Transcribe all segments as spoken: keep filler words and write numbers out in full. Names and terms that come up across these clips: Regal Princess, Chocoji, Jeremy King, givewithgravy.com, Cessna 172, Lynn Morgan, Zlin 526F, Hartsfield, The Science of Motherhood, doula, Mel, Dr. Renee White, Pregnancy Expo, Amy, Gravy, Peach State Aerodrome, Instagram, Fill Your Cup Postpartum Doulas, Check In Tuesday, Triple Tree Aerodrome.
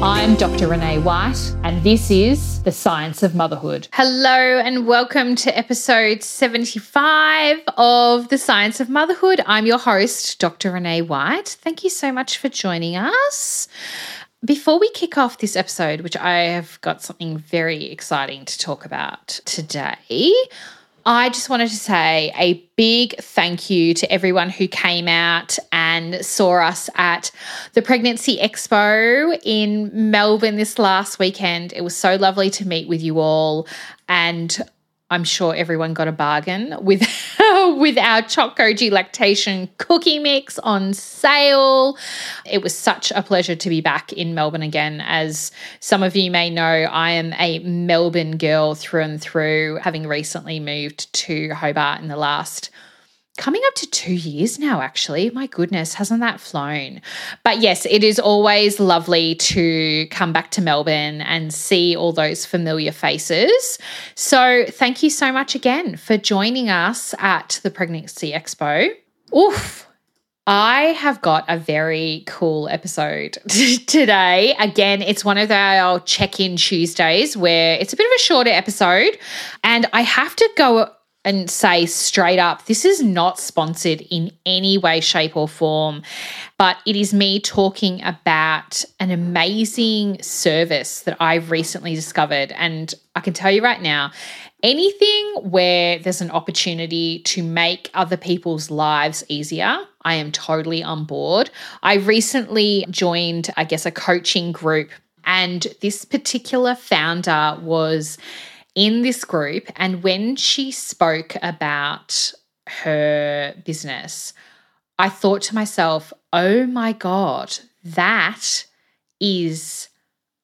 I'm Doctor Renee White, and this is The Science of Motherhood. Hello, and welcome to episode seventy-five of The Science of Motherhood. I'm your host, Doctor Renee White. Thank you so much for joining us. Before we kick off this episode, which I have got something very exciting to talk about today, I just wanted to say a big thank you to everyone who came out and saw us at the Pregnancy Expo in Melbourne this last weekend. It was so lovely to meet with you all, and I'm sure everyone got a bargain with, with our Chocoji lactation cookie mix on sale. It was such a pleasure to be back in Melbourne again. As some of you may know, I am a Melbourne girl through and through, having recently moved to Hobart in the last coming up to two years now, actually. My goodness, hasn't that flown? But yes, it is always lovely to come back to Melbourne and see all those familiar faces. So thank you so much again for joining us at the Pregnancy Expo. Oof. I have got a very cool episode today. Again, it's one of our check-in Tuesdays where it's a bit of a shorter episode, and I have to go and say straight up, this is not sponsored in any way, shape, or form, but it is me talking about an amazing service that I've recently discovered. And I can tell you right now, anything where there's an opportunity to make other people's lives easier, I am totally on board. I recently joined, I guess, a coaching group, and this particular founder was in this group, and when she spoke about her business, I thought to myself, oh my God, that is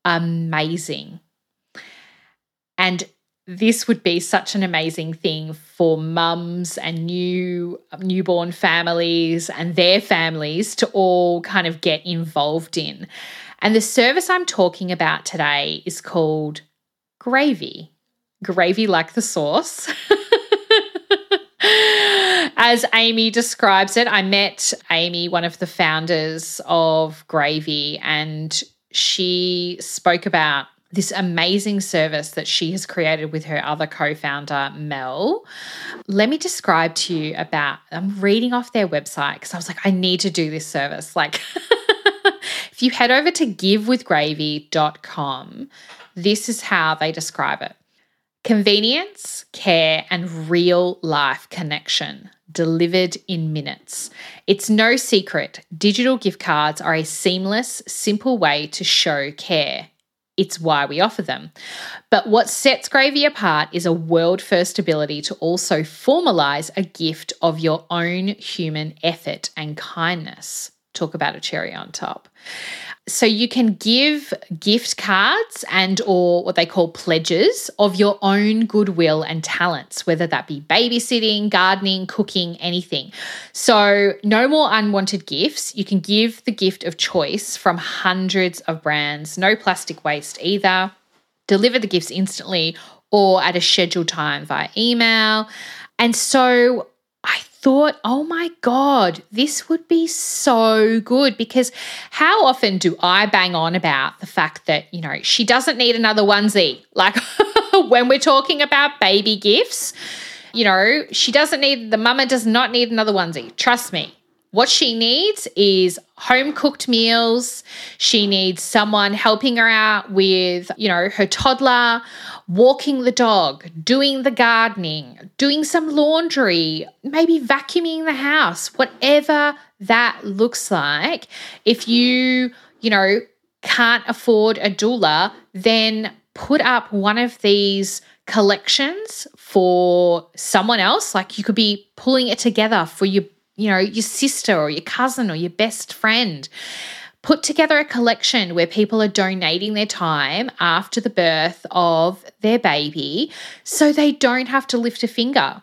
amazing. And this would be such an amazing thing for mums and new newborn families and their families to all kind of get involved in. And the service I'm talking about today is called Gravy. Gravy like the sauce. As Amy describes it, I met Amy, one of the founders of Gravy, and she spoke about this amazing service that she has created with her other co-founder, Mel. Let me describe to you about, I'm reading off their website because I was like, I need to do this service. Like, if you head over to give with gravy dot com, this is how they describe it. Convenience, care, and real-life connection delivered in minutes. It's no secret, digital gift cards are a seamless, simple way to show care. It's why we offer them. But what sets Gravy apart is a world-first ability to also formalise a gift of your own human effort and kindness. Talk about a cherry on top. So you can give gift cards and or what they call pledges of your own goodwill and talents, whether that be babysitting, gardening, cooking, anything. So no more unwanted gifts. You can give the gift of choice from hundreds of brands, no plastic waste either. Deliver the gifts instantly or at a scheduled time via email. And so I thought, oh my God, this would be so good, because how often do I bang on about the fact that, you know, she doesn't need another onesie? Like when we're talking about baby gifts, you know, she doesn't need, the mama does not need another onesie. Trust me. What she needs is home-cooked meals. She needs someone helping her out with, you know, her toddler, walking the dog, doing the gardening, doing some laundry, maybe vacuuming the house, whatever that looks like. If you, you know, can't afford a doula, then put up one of these collections for someone else. Like you could be pulling it together for your you know, your sister or your cousin or your best friend. put together a collection where people are donating their time after the birth of their baby so they don't have to lift a finger.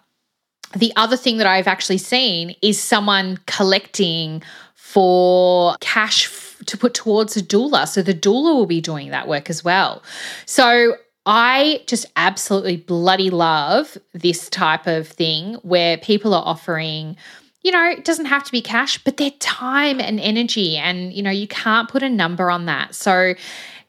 The other thing that I've actually seen is someone collecting for cash f- to put towards a doula. So the doula will be doing that work as well. So I just absolutely bloody love this type of thing where people are offering, you know, it doesn't have to be cash, but their time and energy, and, you know, you can't put a number on that. So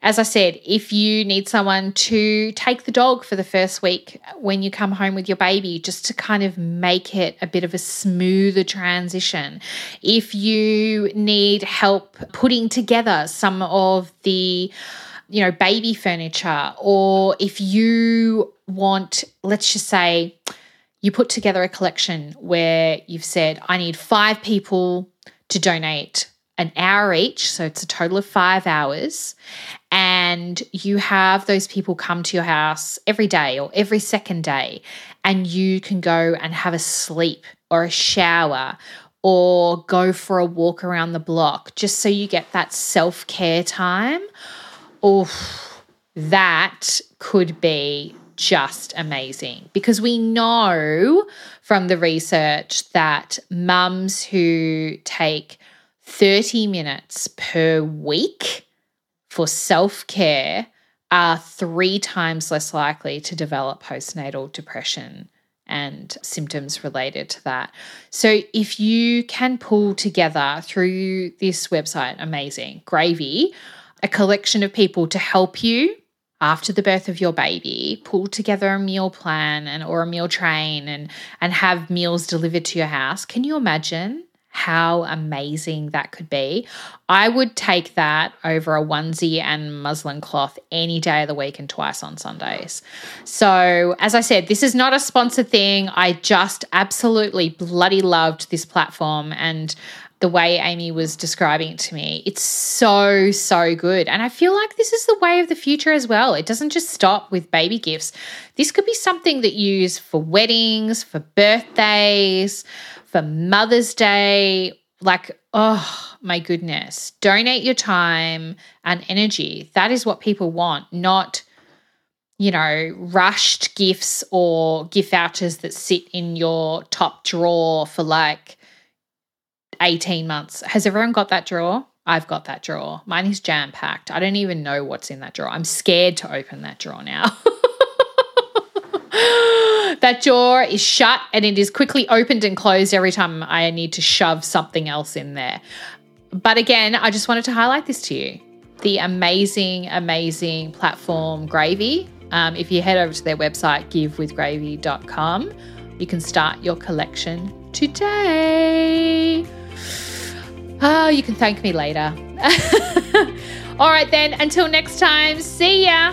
as I said, if you need someone to take the dog for the first week when you come home with your baby, just to kind of make it a bit of a smoother transition, if you need help putting together some of the, you know, baby furniture, or if you want, let's just say you put together a collection where you've said, I need five people to donate an hour each, so it's a total of five hours, and you have those people come to your house every day or every second day, and you can go and have a sleep or a shower or go for a walk around the block just so you get that self-care time. Oof, that could be just amazing, because we know from the research that mums who take thirty minutes per week for self-care are three times less likely to develop postnatal depression and symptoms related to that. So if you can pull together through this website, amazing, Gravy, a collection of people to help you after the birth of your baby, pull together a meal plan and or a meal train and, and have meals delivered to your house, can you imagine how amazing that could be? I would take that over a onesie and muslin cloth any day of the week and twice on Sundays. So as I said, this is not a sponsored thing. I just absolutely bloody loved this platform, and the way Amy was describing it to me, it's so, so good. And I feel like this is the way of the future as well. It doesn't just stop with baby gifts. This could be something that you use for weddings, for birthdays, for Mother's Day. Like, oh my goodness, donate your time and energy. That is what people want, not, you know, rushed gifts or gift vouchers that sit in your top drawer for like eighteen months. Has everyone got that drawer? I've got that drawer. Mine is jam-packed. I don't even know what's in that drawer. I'm scared to open that drawer now. That drawer is shut and it is quickly opened and closed every time I need to shove something else in there. But again, I just wanted to highlight this to you. The amazing, amazing platform Gravy. Um, if you head over to their website, give with gravy dot com, you can start your collection today. Oh, you can thank me later. All right then, until next time, see ya.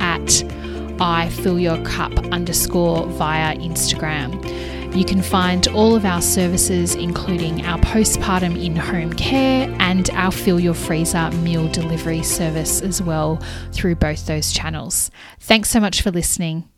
at ifillyourcup underscore via Instagram. You can find all of our services, including our postpartum in-home care and our Fill Your Freezer meal delivery service as well, through both those channels. Thanks so much for listening.